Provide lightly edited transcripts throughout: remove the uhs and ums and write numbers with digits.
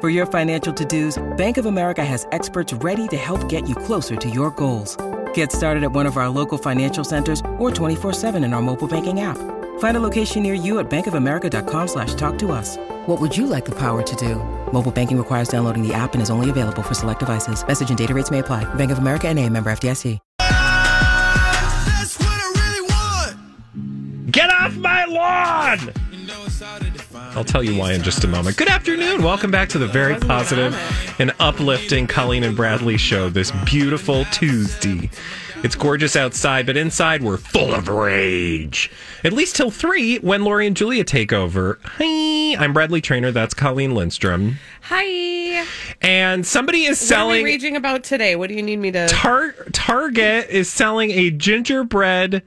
For your financial to-dos, Bank of America has experts ready to help get you closer to your goals. Get started at one of our local financial centers or 24/7 in our mobile banking app. Find a location near you at bankofamerica.com/talktous. What would you like the power to do? Mobile banking requires downloading the app and is only available for select devices. Message and data rates may apply. Bank of America N.A., member FDIC. That's what I really want! Get off my lawn! I'll tell you why in just a moment. Good afternoon. Welcome back to the very positive and uplifting Colleen and Bradley show this beautiful Tuesday. It's gorgeous outside, but inside we're full of rage. At least till 3 when Lori and Julia take over. Hi, I'm Bradley Trainer. That's Colleen Lindstrom. Hi. And somebody is selling... What are we raging about today? What do you need me to... Target is selling a gingerbread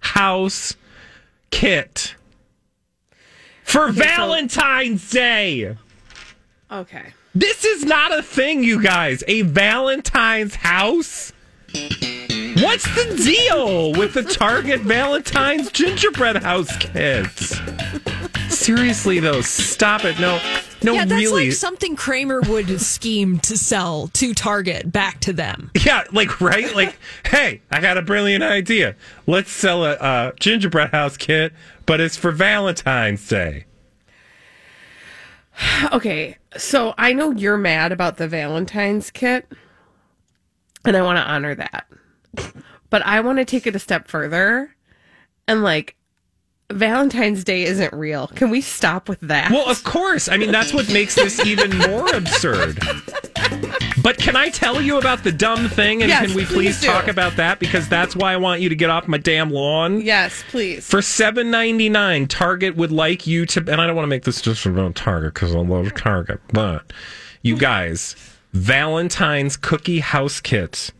house kit. For Valentine's Day. Okay. This is not a thing, you guys. A Valentine's house? What's the deal with the Target Valentine's gingerbread house kits? Seriously, though, stop it. No, yeah, that's really. Like something Kramer would scheme to sell to Target back to them. Yeah, like, right? Like, hey, I got a brilliant idea. Let's sell a gingerbread house kit, but it's for Valentine's Day. Okay, so I know you're mad about the Valentine's kit, and I want to honor that. But I want to take it a step further and, like, Valentine's Day isn't real. Can we stop with that? Well, of course. I mean, that's what makes this even more absurd. But can I tell you about the dumb thing? And yes, can we please talk about that? Because that's why I want you to get off my damn lawn. Yes, please. For $7.99, Target would like you to... And I don't want to make this just about Target because I love Target. But you guys, Valentine's Cookie House Kits.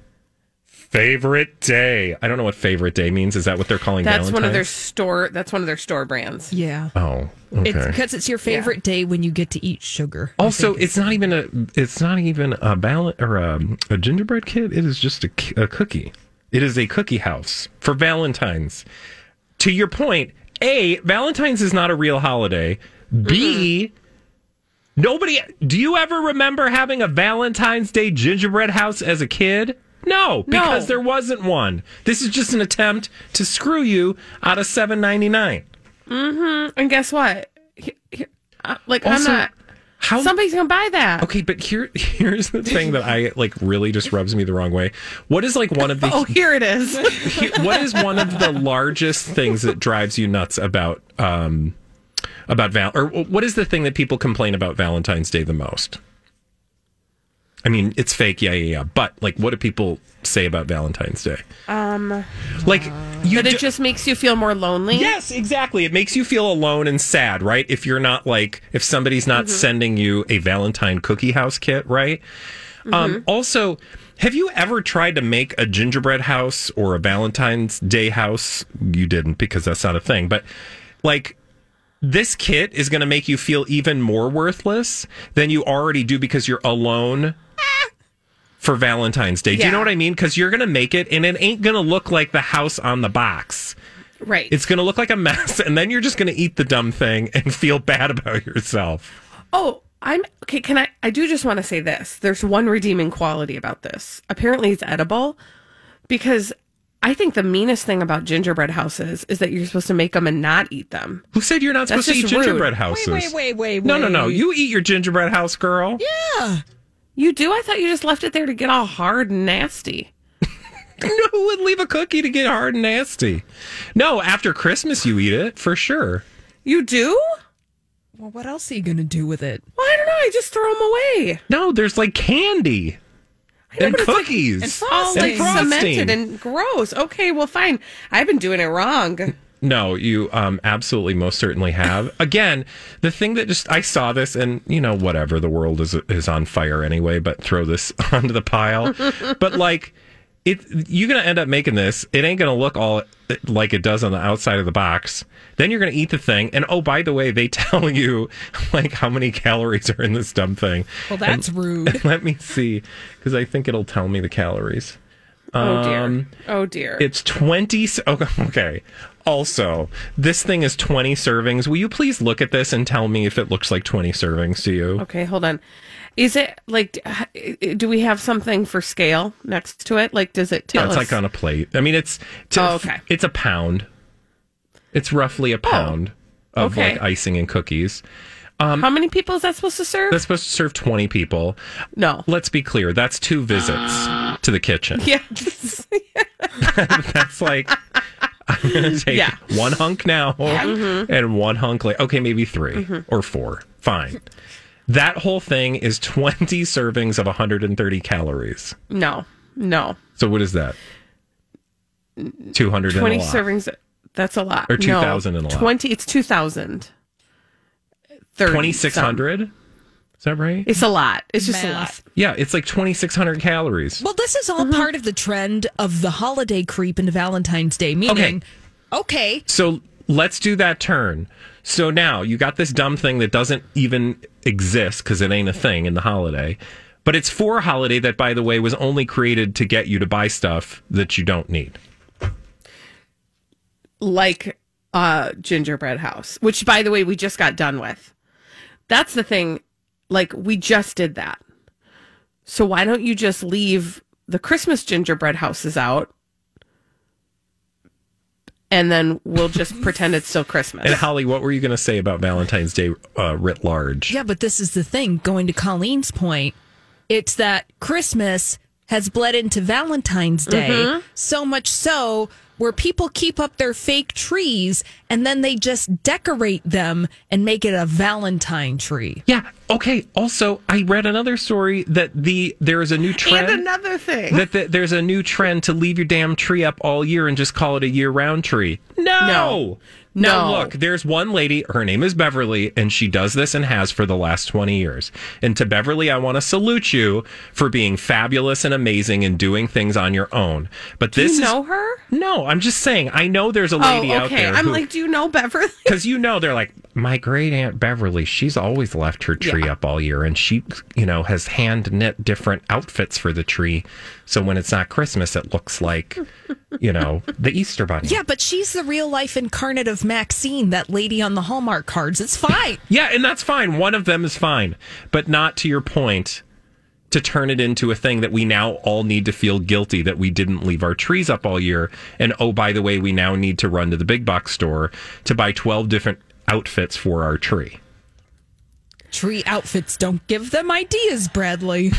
Favorite day. I don't know what favorite day means. Is that what they're calling Valentine's? That's one of their store brands. Yeah. Oh. Okay. Because it's your favorite day when you get to eat sugar. Also, it's not even a gingerbread kit. It is just a cookie. It is a cookie house for Valentine's. To your point, A, Valentine's is not a real holiday. B, nobody. Do you ever remember having a Valentine's Day gingerbread house as a kid? No, because there wasn't one. This is just an attempt to screw you out of $7.99. Mm-hmm. And guess what? Also, I'm not. Somebody's gonna buy that. Okay, but here's the thing that I like really just rubs me the wrong way. What is like one of the? Oh, here it is. What is one of the largest things that drives you nuts about what is the thing that people complain about Valentine's Day the most? I mean, it's fake, yeah. But, like, what do people say about Valentine's Day? It just makes you feel more lonely? Yes, exactly. It makes you feel alone and sad, right? If you're not, like, if somebody's not sending you a Valentine cookie house kit, right? Mm-hmm. Also, have you ever tried to make a gingerbread house or a Valentine's Day house? You didn't, because that's not a thing. But, like... This kit is going to make you feel even more worthless than you already do because you're alone for Valentine's Day. Yeah. Do you know what I mean? Because you're going to make it, and it ain't going to look like the house on the box. Right. It's going to look like a mess, and then you're just going to eat the dumb thing and feel bad about yourself. Oh, I'm... Okay, can I... I do just want to say this. There's one redeeming quality about this. Apparently, it's edible, because... I think the meanest thing about gingerbread houses is that you're supposed to make them and not eat them. Who said you're not supposed to eat gingerbread houses? Wait. No. You eat your gingerbread house, girl. Yeah. You do? I thought you just left it there to get all hard and nasty. Who would leave a cookie to get hard and nasty? No, after Christmas you eat it, for sure. You do? Well, what else are you going to do with it? Well, I don't know. I just throw them away. No, there's like candy. And cookies. It's like, all like cemented and gross. Okay, well, fine. I've been doing it wrong. No, you absolutely most certainly have. Again, the thing that I saw this and, you know, whatever. The world is on fire anyway, but throw this onto the pile. But like, You're going to end up making this. It ain't going to look all like it does on the outside of the box. Then you're going to eat the thing. And, oh, by the way, they tell you, like, how many calories are in this dumb thing. Well, that's rude. Let me see, because I think it'll tell me the calories. Oh, dear. It's 20. Okay. Also, this thing is 20 servings. Will you please look at this and tell me if it looks like 20 servings to you? Okay, hold on. Is it, like, do we have something for scale next to it? Like, does it tell us? It's like on a plate. I mean, it's a pound. It's roughly a pound of like, icing and cookies. How many people is that supposed to serve? That's supposed to serve 20 people. No. Let's be clear. That's 2 visits to the kitchen. Yeah. That's like... I'm going to take one hunk now and one hunk later. Okay, maybe 3 or 4. Fine. That whole thing is 20 servings of 130 calories. No. So what is that? 200 and a lot. 20 servings, that's a lot. Or 2,000 and a lot. 20, it's 2,000. 2,600? Is that right? It's a lot. It's just a lot. Yeah, it's like 2,600 calories. Well, this is all part of the trend of the holiday creep into Valentine's Day, meaning, okay. So let's do that turn. So now you got this dumb thing that doesn't even exist because it ain't a thing in the holiday. But it's for a holiday that, by the way, was only created to get you to buy stuff that you don't need. Like gingerbread house, which, by the way, we just got done with. That's the thing. Like, we just did that. So why don't you just leave the Christmas gingerbread houses out, and then we'll just pretend it's still Christmas? And, Holly, what were you going to say about Valentine's Day writ large? Yeah, but this is the thing. Going to Colleen's point, it's that Christmas has bled into Valentine's Day, so much so where people keep up their fake trees and then they just decorate them and make it a Valentine tree. Yeah. Okay. Also, I read another story that there is a new trend. And another thing. That there's a new trend to leave your damn tree up all year and just call it a year-round tree. No. Now, look, there's one lady, her name is Beverly, and she does this and has for the last 20 years. And to Beverly, I want to salute you for being fabulous and amazing and doing things on your own. But do you know her? No, I'm just saying, I know there's a lady out there. I'm like, do you know Beverly? Because they're like, my great aunt Beverly, she's always left her tree up all year, and she, has hand knit different outfits for the tree. So when it's not Christmas, it looks like, the Easter Bunny. Yeah, but she's the real life incarnate of Maxine, that lady on the Hallmark cards. It's fine. Yeah, and that's fine. One of them is fine. But not to your point to turn it into a thing that we now all need to feel guilty that we didn't leave our trees up all year. And oh, by the way, we now need to run to the big box store to buy 12 different outfits for our tree. Tree outfits don't give them ideas, Bradley.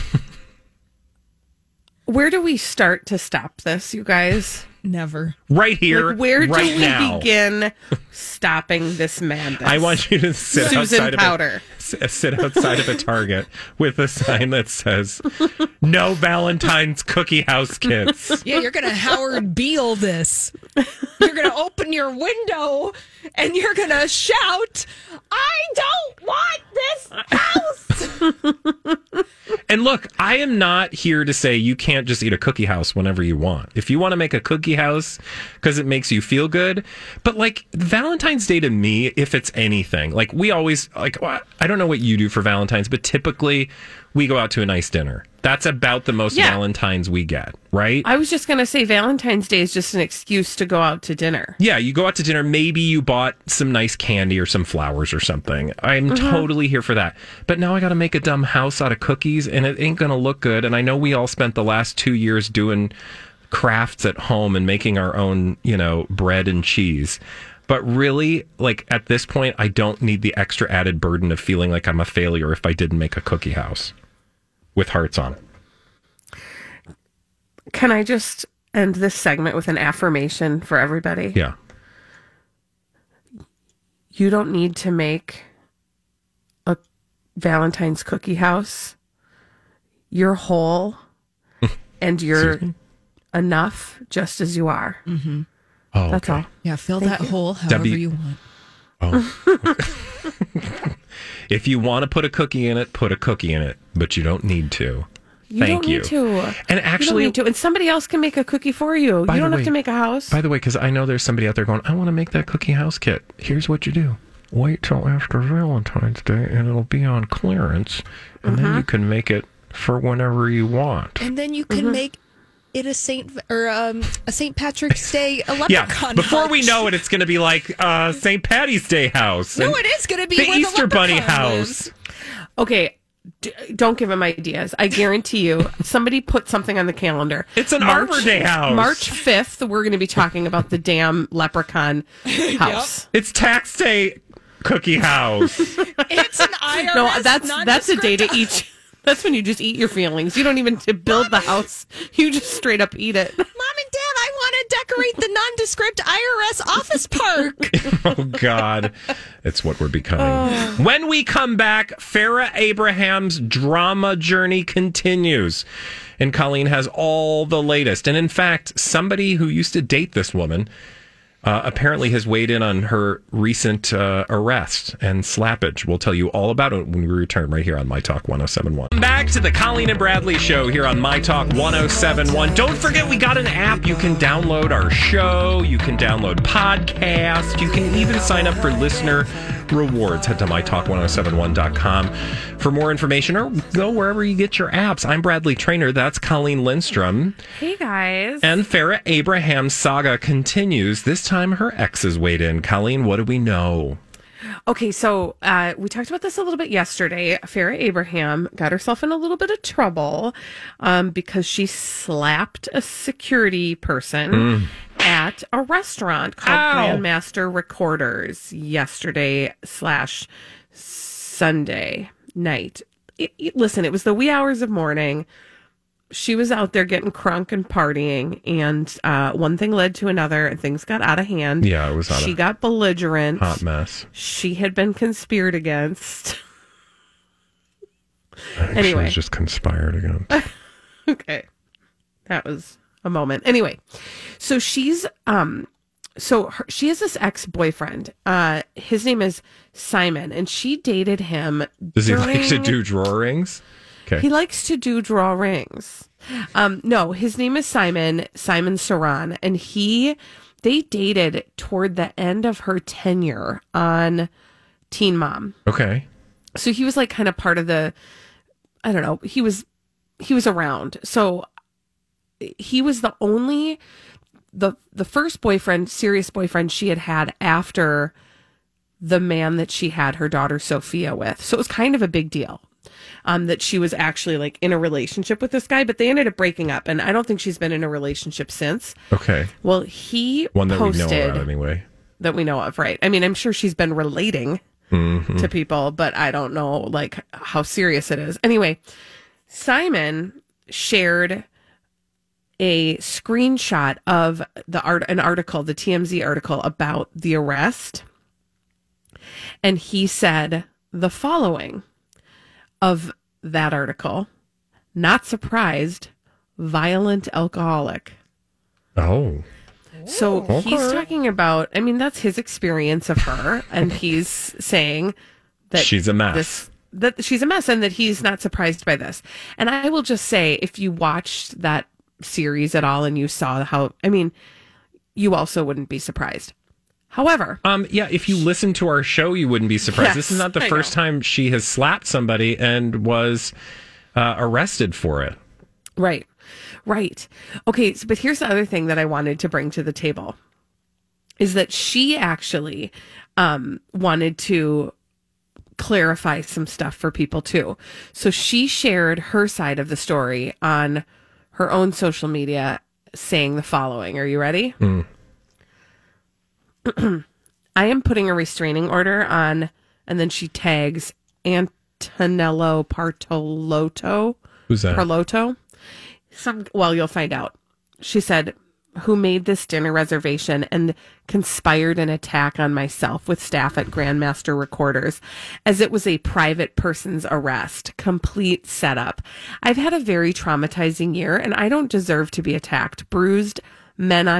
Where do we start to stop this, you guys? Never. Right here. Like, where right do we now. Begin stopping this madness? I want you to sit outside of a Target with a sign that says, "No Valentine's Cookie House Kits." Yeah, you're gonna Howard Beale this. You're gonna open your window and you're gonna shout, "I don't want this house!" And look, I am not here to say you can't just eat a cookie house whenever you want. If you want to make a cookie house because it makes you feel good, but like Valentine's Day to me, if it's anything, like we always like, well, I don't know what you do for Valentine's, but typically we go out to a nice dinner. That's about the most Valentine's we get, right? I was just going to say Valentine's Day is just an excuse to go out to dinner. Yeah, you go out to dinner. Maybe you bought some nice candy or some flowers or something. I'm totally here for that. But now I got to make a dumb house out of cookies, and it ain't going to look good. And I know we all spent the last 2 years doing crafts at home and making our own, bread and cheese. But really, like at this point, I don't need the extra added burden of feeling like I'm a failure if I didn't make a cookie house with hearts on it. Can I just end this segment with an affirmation for everybody? Yeah. You don't need to make a Valentine's cookie house. You're whole and you're enough just as you are. Mm-hmm. Oh, that's all. Yeah, fill Thank that you. Hole however you want. Oh. Okay. If you want to put a cookie in it, put a cookie in it, but you don't need to. Thank you. And actually, you don't need to. And somebody else can make a cookie for you. You don't have to make a house. By the way, because I know there's somebody out there going, I want to make that cookie house kit. Here's what you do. Wait till after Valentine's Day, and it'll be on clearance, and then you can make it for whenever you want. And then you can make it a Saint Patrick's Day electric hunt. Before we know it, it's going to be like Saint Patty's Day house. No, it is going to be the Easter Bunny house. Okay. Don't give him ideas. I guarantee you, somebody put something on the calendar. It's an Arbor Day house. March 5th, we're going to be talking about the damn leprechaun house. Yep. It's tax day cookie house. It's an IRS. No, that's a day to eat. That's when you just eat your feelings. You don't even build the house. You just straight up eat it. Mom and Dad, I want to decorate the nondescript IRS office park. Oh, God. It's what we're becoming. Oh. When we come back, Farrah Abraham's drama journey continues. And Colleen has all the latest. And in fact, somebody who used to date this woman apparently has weighed in on her recent arrest and slappage. We'll tell you all about it when we return right here on My Talk 1071. Back to the Colleen and Bradley Show here on My Talk 1071. Don't forget, we got an app. You can download our show. You can download podcasts. You can even sign up for listener rewards. Head to mytalk1071.com for more information, or go wherever you get your apps. I'm Bradley Trainer. That's Colleen Lindstrom. Hey, guys. And Farrah Abraham's saga continues. This time her exes weighed in. Colleen, what do we know? Okay, so we talked about this a little bit yesterday. Farrah Abraham got herself in a little bit of trouble because she slapped a security person at a restaurant called Grandmaster Recorders yesterday/Sunday night. Listen, it was the wee hours of morning. She was out there getting crunk and partying, and one thing led to another, and things got out of hand. Yeah, it was out of hand. She got belligerent. Hot mess. She had been conspired against. Anyway. She was just conspired against. Okay. That was a moment. Anyway, so she has this ex-boyfriend. His name is Simon, and she dated him. Does he like to do drawer rings? Okay. He likes to do draw rings. No, his name is Simon Saran, and they dated toward the end of her tenure on Teen Mom. Okay. So he was like kind of part of the, I don't know, he was around. So he was the only, the first boyfriend, serious boyfriend she had after the man that she had her daughter Sophia with. So it was kind of a big deal. That she was actually like in a relationship with this guy, but they ended up breaking up, and I don't think she's been in a relationship since. Okay. Well, he one that posted, we know of anyway. That we know of, right? I mean, I'm sure she's been relating to people, but I don't know like how serious it is. Anyway, Simon shared a screenshot of the TMZ article about the arrest, and he said the following. Of that article, not surprised, violent alcoholic. Oh. So he's talking about, I mean, that's his experience of her, and he's saying that she's a mess. That she's a mess, and that he's not surprised by this. And I will just say, if you watched that series at all and you saw how, I mean, you also wouldn't be surprised. However, if you listen to our show, you wouldn't be surprised. Yes, this is not the first time she has slapped somebody and was arrested for it. Right. Okay, but here's the other thing that I wanted to bring to the table is that she actually wanted to clarify some stuff for people too. So she shared her side of the story on her own social media, saying the following. Are you ready? I am putting a restraining order on, and then she tags Antonello Partoloto. Who's that? Partoloto. You'll find out. She said, who made this dinner reservation and conspired an attack on myself with staff at Grandmaster Recorders, as it was a private person's arrest. Complete setup. I've had a very traumatizing year, and I don't deserve to be attacked. Bruised, men on.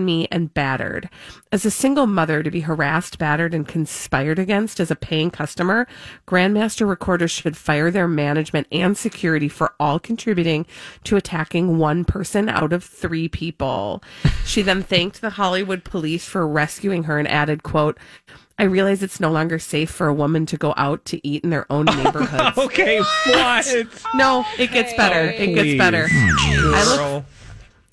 Me and battered. As a single mother to be harassed, battered, and conspired against as a paying customer, Grandmaster Recorders should fire their management and security for all contributing to attacking one person out of three people. She then thanked the Hollywood police for rescuing her and added, quote, I realize it's no longer safe for a woman to go out to eat in their own neighborhoods. Okay, what? No, it gets better. It gets better.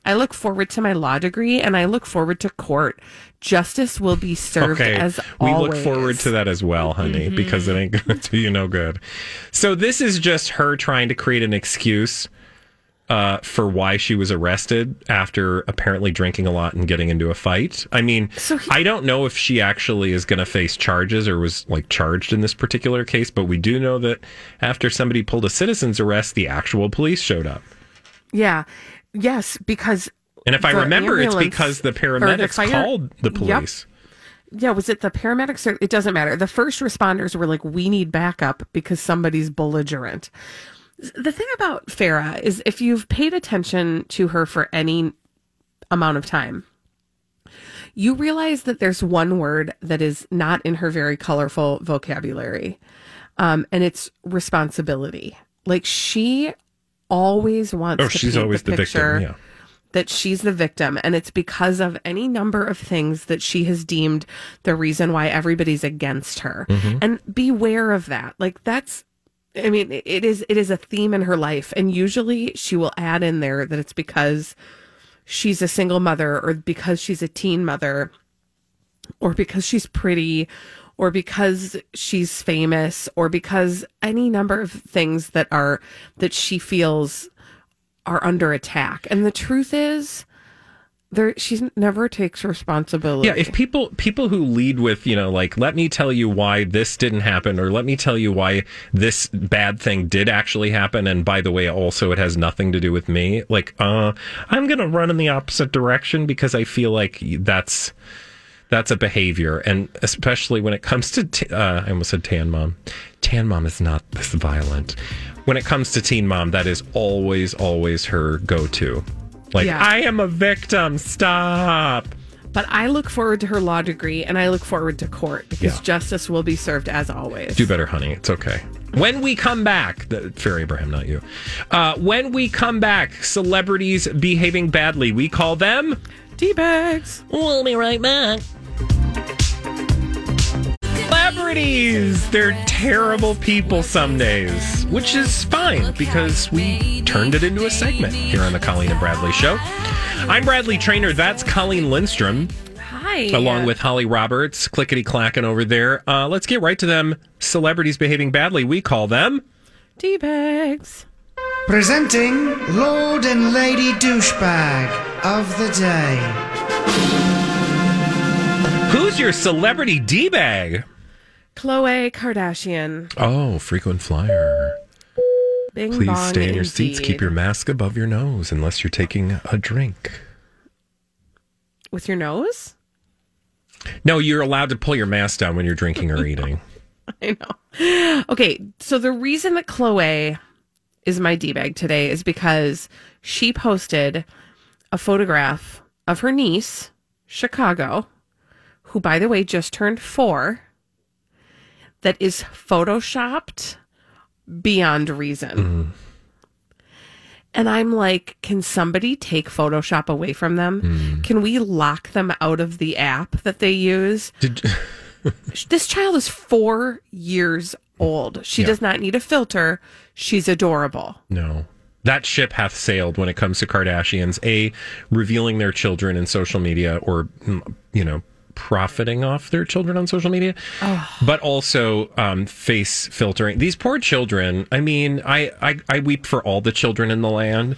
I look forward to my law degree, and I look forward to court. Justice will be served as always. We look forward to that as well, honey, because it ain't going to do you no good. So this is just her trying to create an excuse for why she was arrested after apparently drinking a lot and getting into a fight. I mean, I don't know if she actually is going to face charges or was like charged in this particular case, but we do know that after somebody pulled a citizen's arrest, the actual police showed up. Yeah. Yes, because... And if I remember, it's because the paramedics called the police. Yep. Yeah, was it the paramedics? Or, it doesn't matter. The first responders were like, we need backup because somebody's belligerent. The thing about Farrah is if you've paid attention to her for any amount of time, you realize that there's one word that is not in her very colorful vocabulary, and it's responsibility. Like, she... always wants to paint the picture victim, that she's the victim, and it's because of any number of things that she has deemed the reason why everybody's against her. Mm-hmm. And beware of that. Like, that's, I mean, it is a theme in her life, and usually she will add in there that it's because she's a single mother, or because she's a teen mother, or because she's pretty, or because she's famous, or because any number of things that she feels are under attack. And the truth is, she never takes responsibility. Yeah, if people who lead with, you know, like, let me tell you why this didn't happen, or let me tell you why this bad thing did actually happen, and by the way, also it has nothing to do with me. Like, I'm going to run in the opposite direction because I feel like that's a behavior, and especially when it comes to... I almost said Tan Mom. Tan Mom is not this violent. When it comes to Teen Mom, that is always, always her go-to. Like, yeah. I am a victim. Stop. But I look forward to her law degree, and I look forward to court, because justice will be served as always. Do better, honey. It's okay. When we come back... Farrah Abraham, not you. When we come back, celebrities behaving badly. We call them... Teabags. We'll be right back. Celebrities! They're terrible people some days, which is fine because we turned it into a segment here on the Colleen and Bradley Show. I'm Bradley Trainer. That's Colleen Lindstrom. Hi. Along with Holly Roberts, clickety-clacking over there. Let's get right to them. Celebrities behaving badly. We call them... Teabags. Presenting Lord and Lady Douchebag of the Day. Who's your celebrity D-bag? Khloe Kardashian. Oh, frequent flyer. Bing Please bong, stay in your seats. Keep your mask above your nose unless you're taking a drink. With your nose? No, you're allowed to pull your mask down when you're drinking or eating. I know. Okay, so the reason that Khloe... is my D-bag today is because she posted a photograph of her niece, Chicago, who, by the way, just turned 4, that is photoshopped beyond reason. Mm. And I'm like, can somebody take Photoshop away from them? Mm. Can we lock them out of the app that they use? This child is 4 years old. She does not need a filter. She's adorable. No. That ship hath sailed when it comes to Kardashians, A, revealing their children in social media or, you know, profiting off their children on social media, but also face filtering. These poor children, I mean, I weep for all the children in the land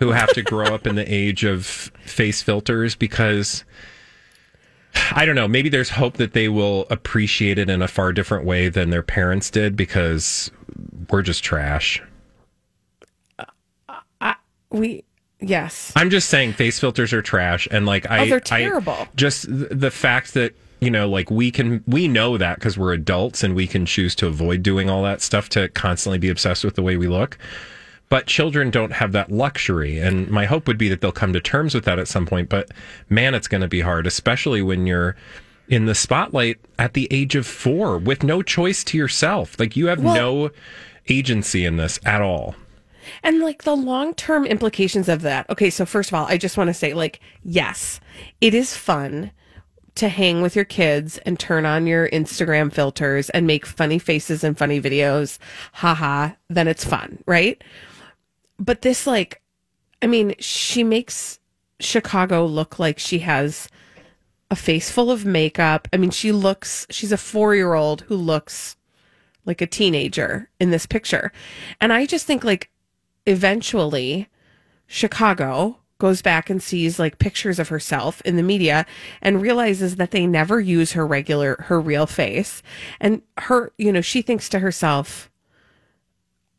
who have to grow up in the age of face filters because... I don't know. Maybe there's hope that they will appreciate it in a far different way than their parents did because we're just trash. Yes. I'm just saying face filters are trash. And like, they're terrible. Just the fact that, you know, like we know that because we're adults and we can choose to avoid doing all that stuff to constantly be obsessed with the way we look. But children don't have that luxury, and my hope would be that they'll come to terms with that at some point, but man, it's going to be hard, especially when you're in the spotlight at the age of 4 with no choice to yourself. Like, you have no agency in this at all. And, like, the long-term implications of that. Okay, so first of all, I just want to say, like, yes, it is fun to hang with your kids and turn on your Instagram filters and make funny faces and funny videos. Haha, then it's fun, right? But this, like, I mean, she makes Chicago look like she has a face full of makeup. I mean, she's a 4-year-old who looks like a teenager in this picture. And I just think, like, eventually Chicago goes back and sees, like, pictures of herself in the media and realizes that they never use her real face. And her, you know, she thinks to herself,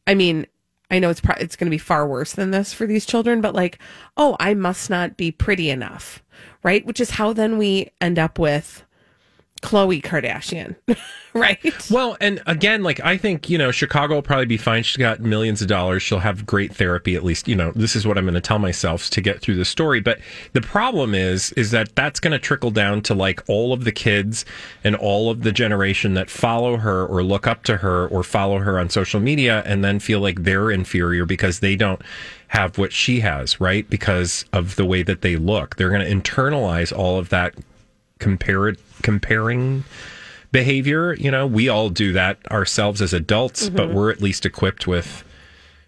I mean, I know it's going to be far worse than this for these children, but like, oh, I must not be pretty enough, right? Which is how then we end up with Khloe Kardashian, right? Well, and again, like, I think, you know, Chicago will probably be fine. She's got millions of dollars. She'll have great therapy, at least, you know, this is what I'm going to tell myself to get through the story. But the problem is that that's going to trickle down to, like, all of the kids and all of the generation that follow her or look up to her or follow her on social media and then feel like they're inferior because they don't have what she has, right? Because of the way that they look. They're going to internalize all of that comparing behavior. You know, we all do that ourselves as adults, mm-hmm. but we're at least equipped with,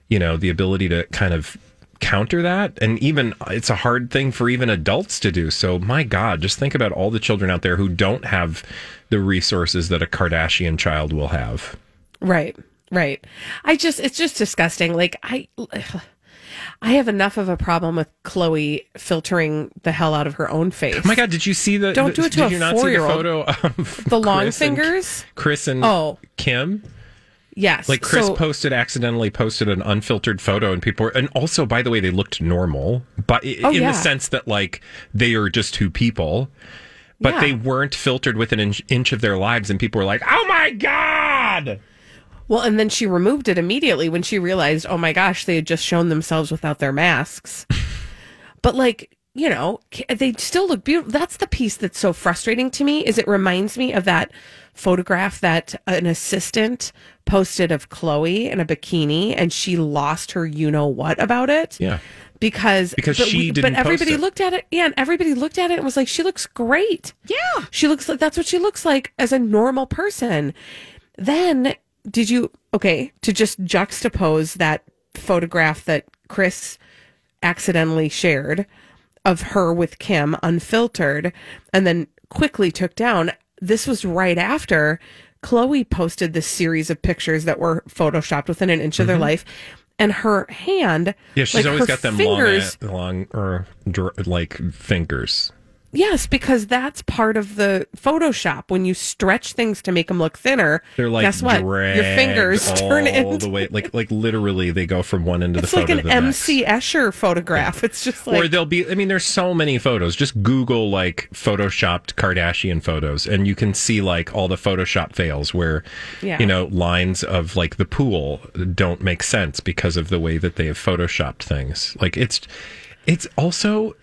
you know, the ability to kind of counter that. And even it's a hard thing for even adults to do. So my God, just think about all the children out there who don't have the resources that a Kardashian child will have. Right, right. It's just disgusting. Like, I have enough of a problem with Khloe filtering the hell out of her own face. Oh my God, did you see the... Don't do it to a 4-year-old. Did you not see the photo of the long fingers? Chris and Kim? Yes. Like, Chris accidentally posted an unfiltered photo, and people were... And also, by the way, they looked normal, but in the sense that, like, they are just two people, but they weren't filtered with an inch of their lives, and people were like, oh my God! Well, and then she removed it immediately when she realized, oh my gosh, they had just shown themselves without their masks. But, like, you know, they still look beautiful. That's the piece that's so frustrating to me, is it reminds me of that photograph that an assistant posted of Khloe in a bikini, and she lost her you-know-what about it. Yeah. Because everybody looked at it. Yeah, and everybody looked at it and was like, she looks great. Yeah. She looks like, that's what she looks like as a normal person. Then... to just juxtapose that photograph that Chris accidentally shared of her with Kim unfiltered and then quickly took down. This was right after Khloe posted this series of pictures that were photoshopped within an inch of their life, and her hand. Yeah, she's like, always got them fingers, long fingers. Yes, because that's part of the Photoshop. When you stretch things to make them look thinner, they're like, guess what? Your fingers turn all the way, like literally, they go from one end of the photo to the next. It's like an M.C. Escher photograph. Yeah. It's just like, or there'll be. I mean, there's so many photos. Just Google, like, photoshopped Kardashian photos, and you can see, like, all the Photoshop fails where, you know, lines of, like, the pool don't make sense because of the way that they have photoshopped things. Like, it's also.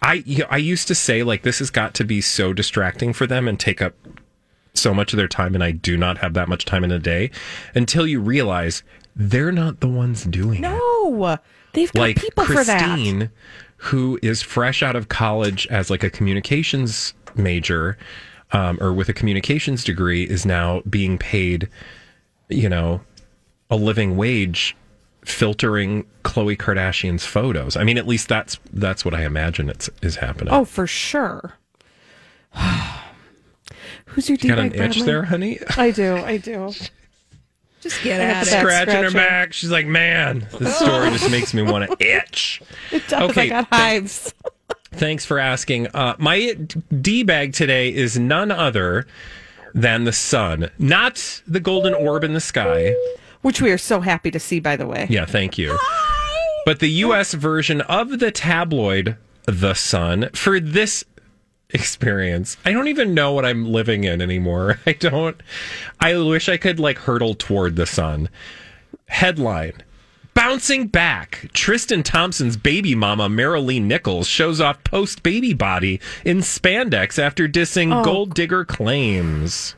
I used to say, like, this has got to be so distracting for them and take up so much of their time, and I do not have that much time in a day, until you realize they're not the ones doing it. No, they've got, like, people for that. Like Christine, who is fresh out of college as, like, a communications major or with a communications degree, is now being paid, you know, a living wage filtering Khloe Kardashian's photos. I mean, at least that's what I imagine is happening. Oh, for sure. Who's your? You got an itch there, honey? I do. Just get at it. Scratching her back. She's like, man, this story just makes me want to itch. It does. Okay, I got hives. Thanks for asking. My D-bag today is none other than the sun, not the golden orb in the sky. Which we are so happy to see, by the way. Yeah, thank you. Hi! But the U.S. version of the tabloid, The Sun, for this experience. I don't even know what I'm living in anymore. I wish I could, hurtle toward the sun. Headline. Bouncing back. Tristan Thompson's baby mama, Marilee Nichols, shows off post-baby body in spandex after dissing gold digger claims.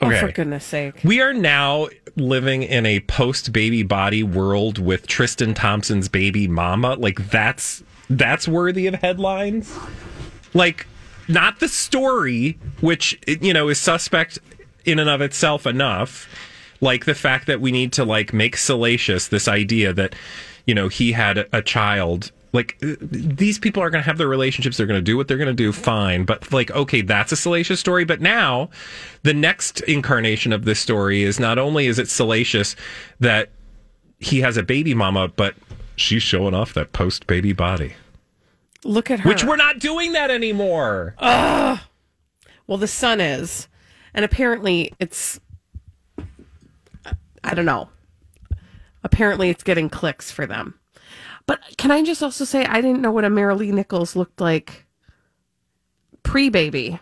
Okay. Oh, for goodness sake. We are now living in a post-baby body world with Tristan Thompson's baby mama. That's worthy of headlines. Not the story, which, is suspect in and of itself enough. The fact that we need to, make salacious this idea that, he had a child. These people are going to have their relationships. They're going to do what they're going to do. Fine. But, okay, that's a salacious story. But now the next incarnation of this story is not only is it salacious that he has a baby mama, but she's showing off that post-baby body. Look at her. Which we're not doing that anymore. Ugh. Well, the sun is. And apparently it's... I don't know. Apparently it's getting clicks for them. But can I just also say, I didn't know what a Marilee Nichols looked like pre-baby,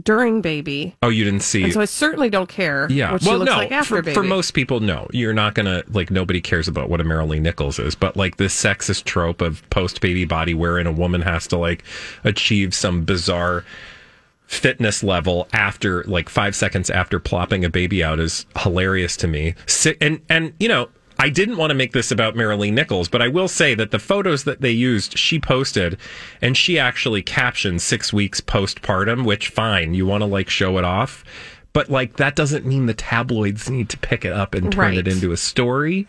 during baby. Oh, you didn't see. And so I certainly don't care what she looks like after baby. For most people, no. You're not going to, nobody cares about what a Marilee Nichols is. But, this sexist trope of post-baby body wherein a woman has to, achieve some bizarre fitness level after 5 seconds after plopping a baby out is hilarious to me. And I didn't want to make this about Marilee Nichols, but I will say that the photos that they used, she posted, and she actually captioned 6 weeks postpartum, which, fine, you want to show it off, but that doesn't mean the tabloids need to pick it up and turn it into a story,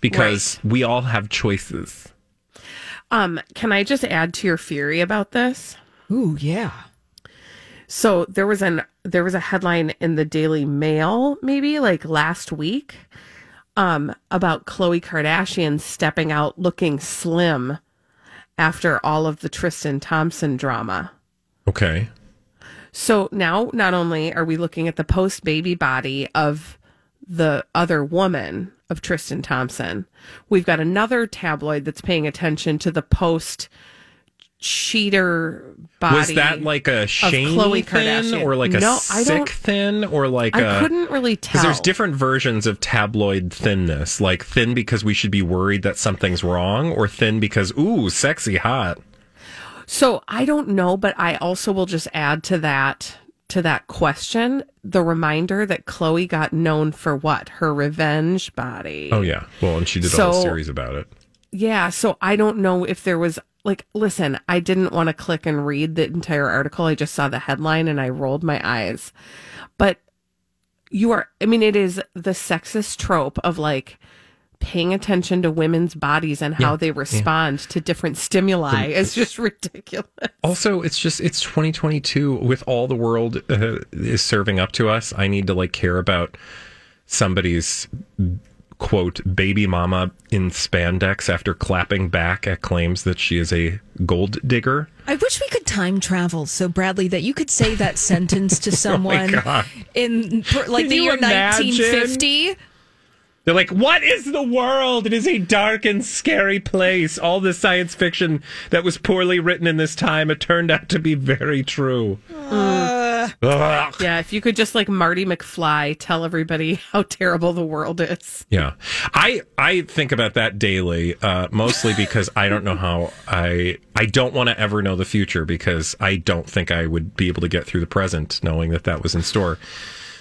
because we all have choices. Can I just add to your fury about this? Ooh, yeah. So there was a headline in the Daily Mail, maybe last week, about Khloe Kardashian stepping out looking slim after all of the Tristan Thompson drama. Okay. So now not only are we looking at the post-baby body of the other woman of Tristan Thompson, we've got another tabloid that's paying attention to the post cheater body. Was that a shame thin or a sick thin or I couldn't really tell. Because there's different versions of tabloid thinness, thin because we should be worried that something's wrong, or thin because, ooh, sexy hot. So I don't know, but I also will just add to that question, the reminder that Khloe got known for what? Her revenge body. Oh, yeah. Well, and she did a whole series about it. Yeah, so I don't know if there was... listen, I didn't want to click and read the entire article. I just saw the headline and I rolled my eyes. But it is the sexist trope of paying attention to women's bodies and how they respond to different stimuli. It's just ridiculous. Also, it's 2022 with all the world is serving up to us. I need to care about somebody's quote, baby mama in spandex after clapping back at claims that she is a gold digger. I wish we could time travel so, Bradley, that you could say that sentence to someone in the year 1950. They're like, what is the world? It is a dark and scary place. All the science fiction that was poorly written in this time, it turned out to be very true. Yeah, if you could just Marty McFly tell everybody how terrible the world is. Yeah. I think about that daily, mostly because I don't know how I don't want to ever know the future, because I don't think I would be able to get through the present knowing that was in store.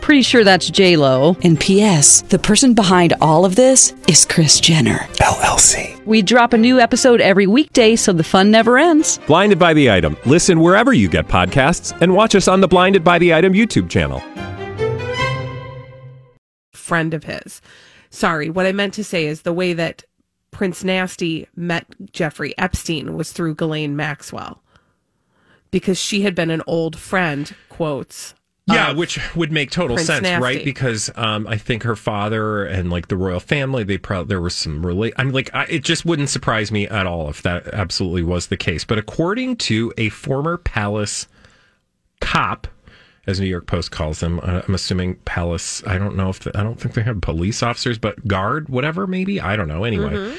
Pretty sure that's J-Lo. And P.S., the person behind all of this is Kris Jenner, LLC. We drop a new episode every weekday so the fun never ends. Blinded by the Item. Listen wherever you get podcasts and watch us on the Blinded by the Item YouTube channel. Friend of his. Sorry, what I meant to say is the way that Prince Nasty met Jeffrey Epstein was through Ghislaine Maxwell. Because she had been an old friend, quotes... Yeah, which would make total Prince sense, Nasty. Right? Because I think her father and like the royal family, they probably there was some really. I mean, like it just wouldn't surprise me at all if that absolutely was the case. But according to a former palace cop, as New York Post calls them, I'm assuming palace. I don't know if I don't think they have police officers, but guard, whatever, maybe I don't know. Anyway. Mm-hmm.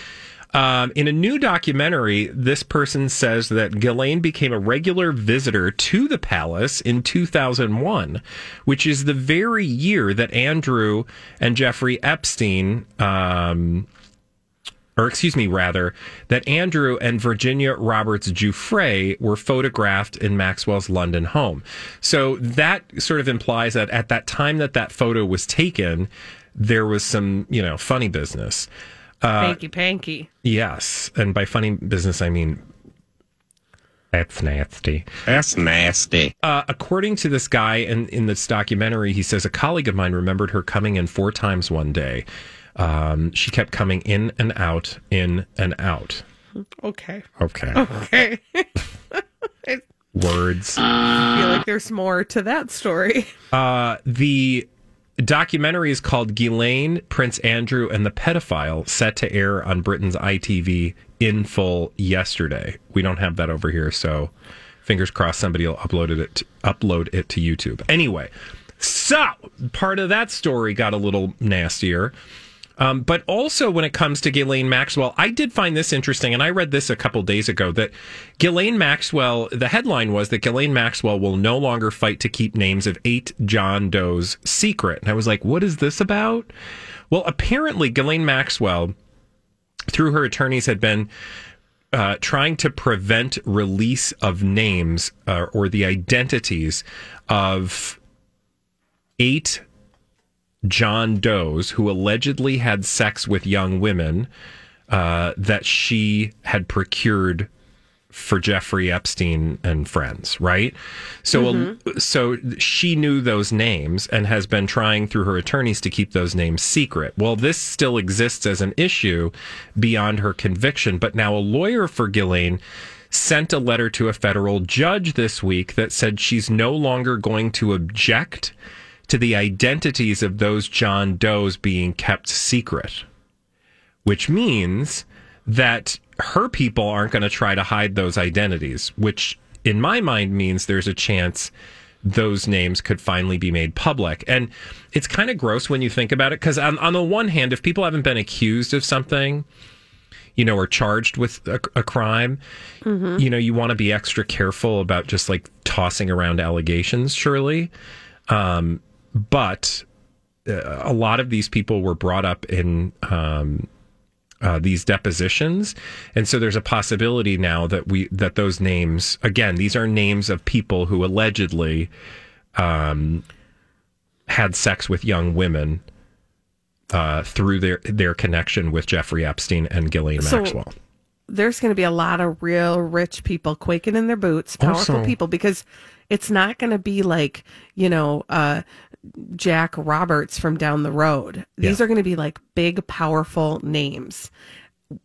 In a new documentary, this person says that Ghislaine became a regular visitor to the palace in 2001, which is the very year that Andrew and Jeffrey Epstein, that Andrew and Virginia Roberts Giuffre were photographed in Maxwell's London home. So that sort of implies that at that time that photo was taken, there was some, funny business. Panky. Yes. And by funny business, I mean, that's nasty. According to this guy in this documentary, he says, a colleague of mine remembered her coming in 4 times one day. She kept coming in and out, in and out. Okay. Words. I feel like there's more to that story. The documentary is called Ghislaine, Prince Andrew, and the Pedophile, set to air on Britain's ITV in full yesterday. We don't have that over here, so fingers crossed somebody will upload it to YouTube. Anyway, so part of that story got a little nastier. But also when it comes to Ghislaine Maxwell, I did find this interesting, and I read this a couple days ago, that Ghislaine Maxwell, the headline was that Ghislaine Maxwell will no longer fight to keep names of 8 John Does secret. And I was like, what is this about? Well, apparently Ghislaine Maxwell through her attorneys, had been trying to prevent release of names or the identities of 8 John Does who allegedly had sex with young women that she had procured for Jeffrey Epstein and friends, right? So, so she knew those names and has been trying through her attorneys to keep those names secret. Well, this still exists as an issue beyond her conviction, but now a lawyer for Ghislaine sent a letter to a federal judge this week that said she's no longer going to object to the identities of those John Does being kept secret, which means that her people aren't going to try to hide those identities, which in my mind means there's a chance those names could finally be made public. And it's kind of gross when you think about it, because on the one hand, if people haven't been accused of something, you know, or charged with a crime, you know, you want to be extra careful about just like tossing around allegations, surely. But a lot of these people were brought up in these depositions, and so there's a possibility now that that those names, again, these are names of people who allegedly had sex with young women through their connection with Jeffrey Epstein and Ghislaine Maxwell. There's going to be a lot of real rich people quaking in their boots, powerful people, because it's not going to be like, you know, Jack Roberts from down the road. These are going to be like big, powerful names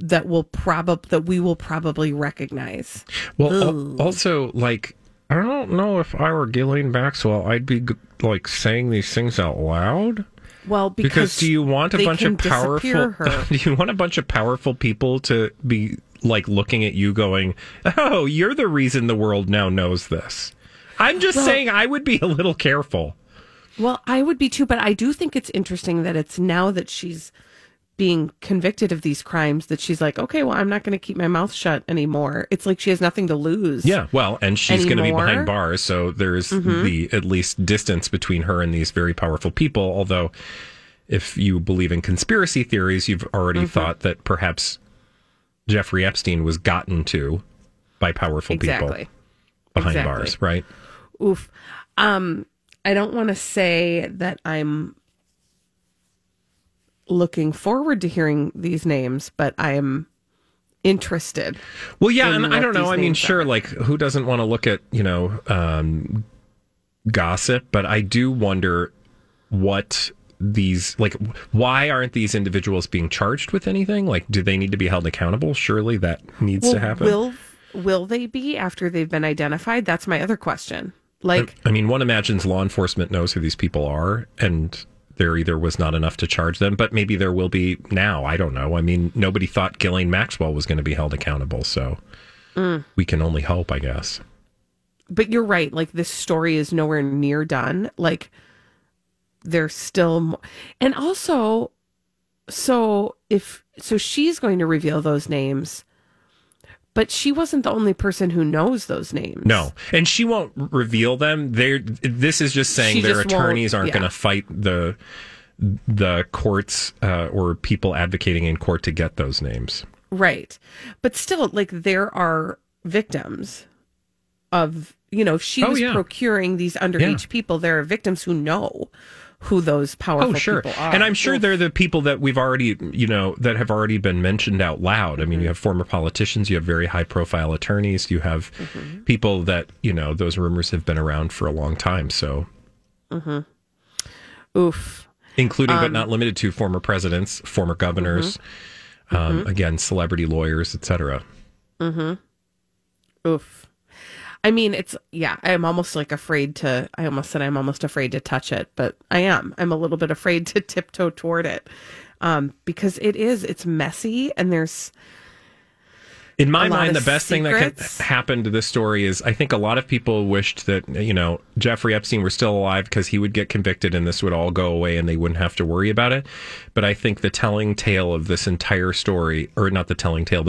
that we will probably recognize. Well, also, like, I don't know, if I were Ghislaine Maxwell, I'd be like saying these things out loud. Well, because do you want a bunch of powerful? Do you want a bunch of powerful people to be like looking at you, going, "Oh, you're the reason the world now knows this"? I'm just saying, I would be a little careful. Well, I would be too, but I do think it's interesting that it's now that she's being convicted of these crimes that she's like, okay, well, I'm not going to keep my mouth shut anymore. It's like she has nothing to lose. Yeah, well, and she's going to be behind bars, so there's the at least distance between her and these very powerful people, although if you believe in conspiracy theories, you've already thought that perhaps Jeffrey Epstein was gotten to by powerful people behind bars, right? Oof. I don't want to say that I'm looking forward to hearing these names, but I am interested. Well, yeah, and I don't know. I mean, sure, like, who doesn't want to look at, you know, gossip? But I do wonder what these, like, why aren't these individuals being charged with anything? Like, do they need to be held accountable? Surely that needs to happen. Will they be after they've been identified? That's my other question. Like, I mean, one imagines law enforcement knows who these people are, and there either was not enough to charge them, but maybe there will be now. I don't know. I mean, nobody thought Ghislaine Maxwell was going to be held accountable, so we can only hope, I guess. But you're right. Like, this story is nowhere near done. Like, there's still more. And also, so she's going to reveal those names. But she wasn't the only person who knows those names. No, and she won't reveal them. This is just saying their attorneys aren't going to fight the courts or people advocating in court to get those names. Right, but still, like, there are victims of, you know, if she was procuring these underage people, there are victims who know who those powerful people are. And I'm sure they're the people that we've already, you know, that have already been mentioned out loud. I mean, you have former politicians, you have very high-profile attorneys, you have people that, you know, those rumors have been around for a long time, so. Oof. Including, but not limited to, former presidents, former governors, again, celebrity lawyers, etc. Oof. I mean, it's, I'm almost like afraid to, I almost said I'm almost afraid to touch it, but I am. I'm a little bit afraid to tiptoe toward it because it's messy, and there's, in my mind, the best thing that could happen to this story is I think a lot of people wished that, you know, Jeffrey Epstein were still alive because he would get convicted and this would all go away and they wouldn't have to worry about it. But I think the telling tale of this entire story, or not the telling tale,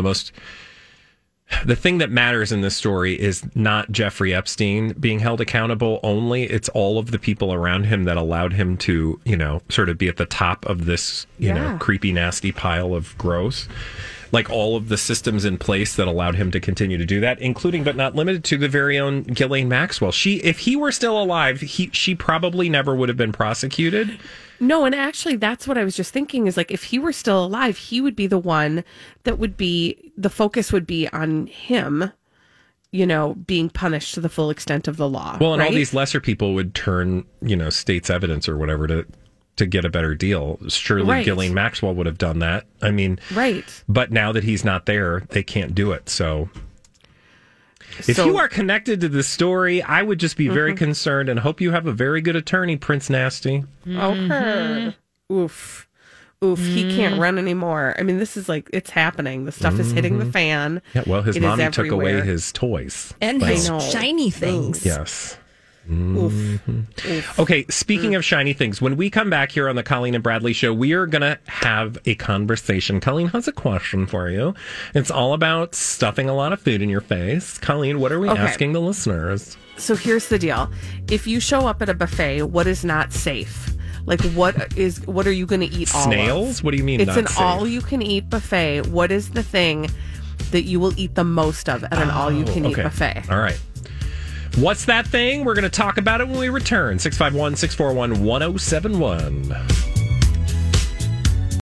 the thing that matters in this story is not Jeffrey Epstein being held accountable only. It's all of the people around him that allowed him to, you know, sort of be at the top of this, you know, creepy, nasty pile of gross. like all of the systems in place that allowed him to continue to do that, including but not limited to the very own Ghislaine Maxwell. If he were still alive, she probably never would have been prosecuted. No, and actually that's what I was just thinking is, like, if he were still alive, he would be the one that would be, the focus would be on him, you know, being punished to the full extent of the law. Well, and right? All these lesser people would turn, you know, state's evidence or whatever to get a better deal. Surely right. Ghislaine Maxwell would have done that. I mean, right. But now that he's not there, they can't do it. So if you are connected to this story, I would just be very concerned and hope you have a very good attorney, Prince Nasty. Okay. Oof. He can't run anymore. I mean, this is like, it's happening. The stuff is hitting the fan. Yeah, well, his mommy took away his toys. And his shiny things. Yes. Oof. Okay, speaking of shiny things, when we come back here on the Colleen and Bradley Show, we are going to have a conversation. Colleen has a question for you. It's all about stuffing a lot of food in your face. Colleen, what are we asking the listeners? So here's the deal. If you show up at a buffet, what is not safe? Like, what are you going to eat all of? Snails? What do you mean it's not safe? It's an all-you-can-eat buffet. What is the thing that you will eat the most of at an all-you-can-eat buffet? All right. What's that thing? We're going to talk about it when we return. 651-641-1071.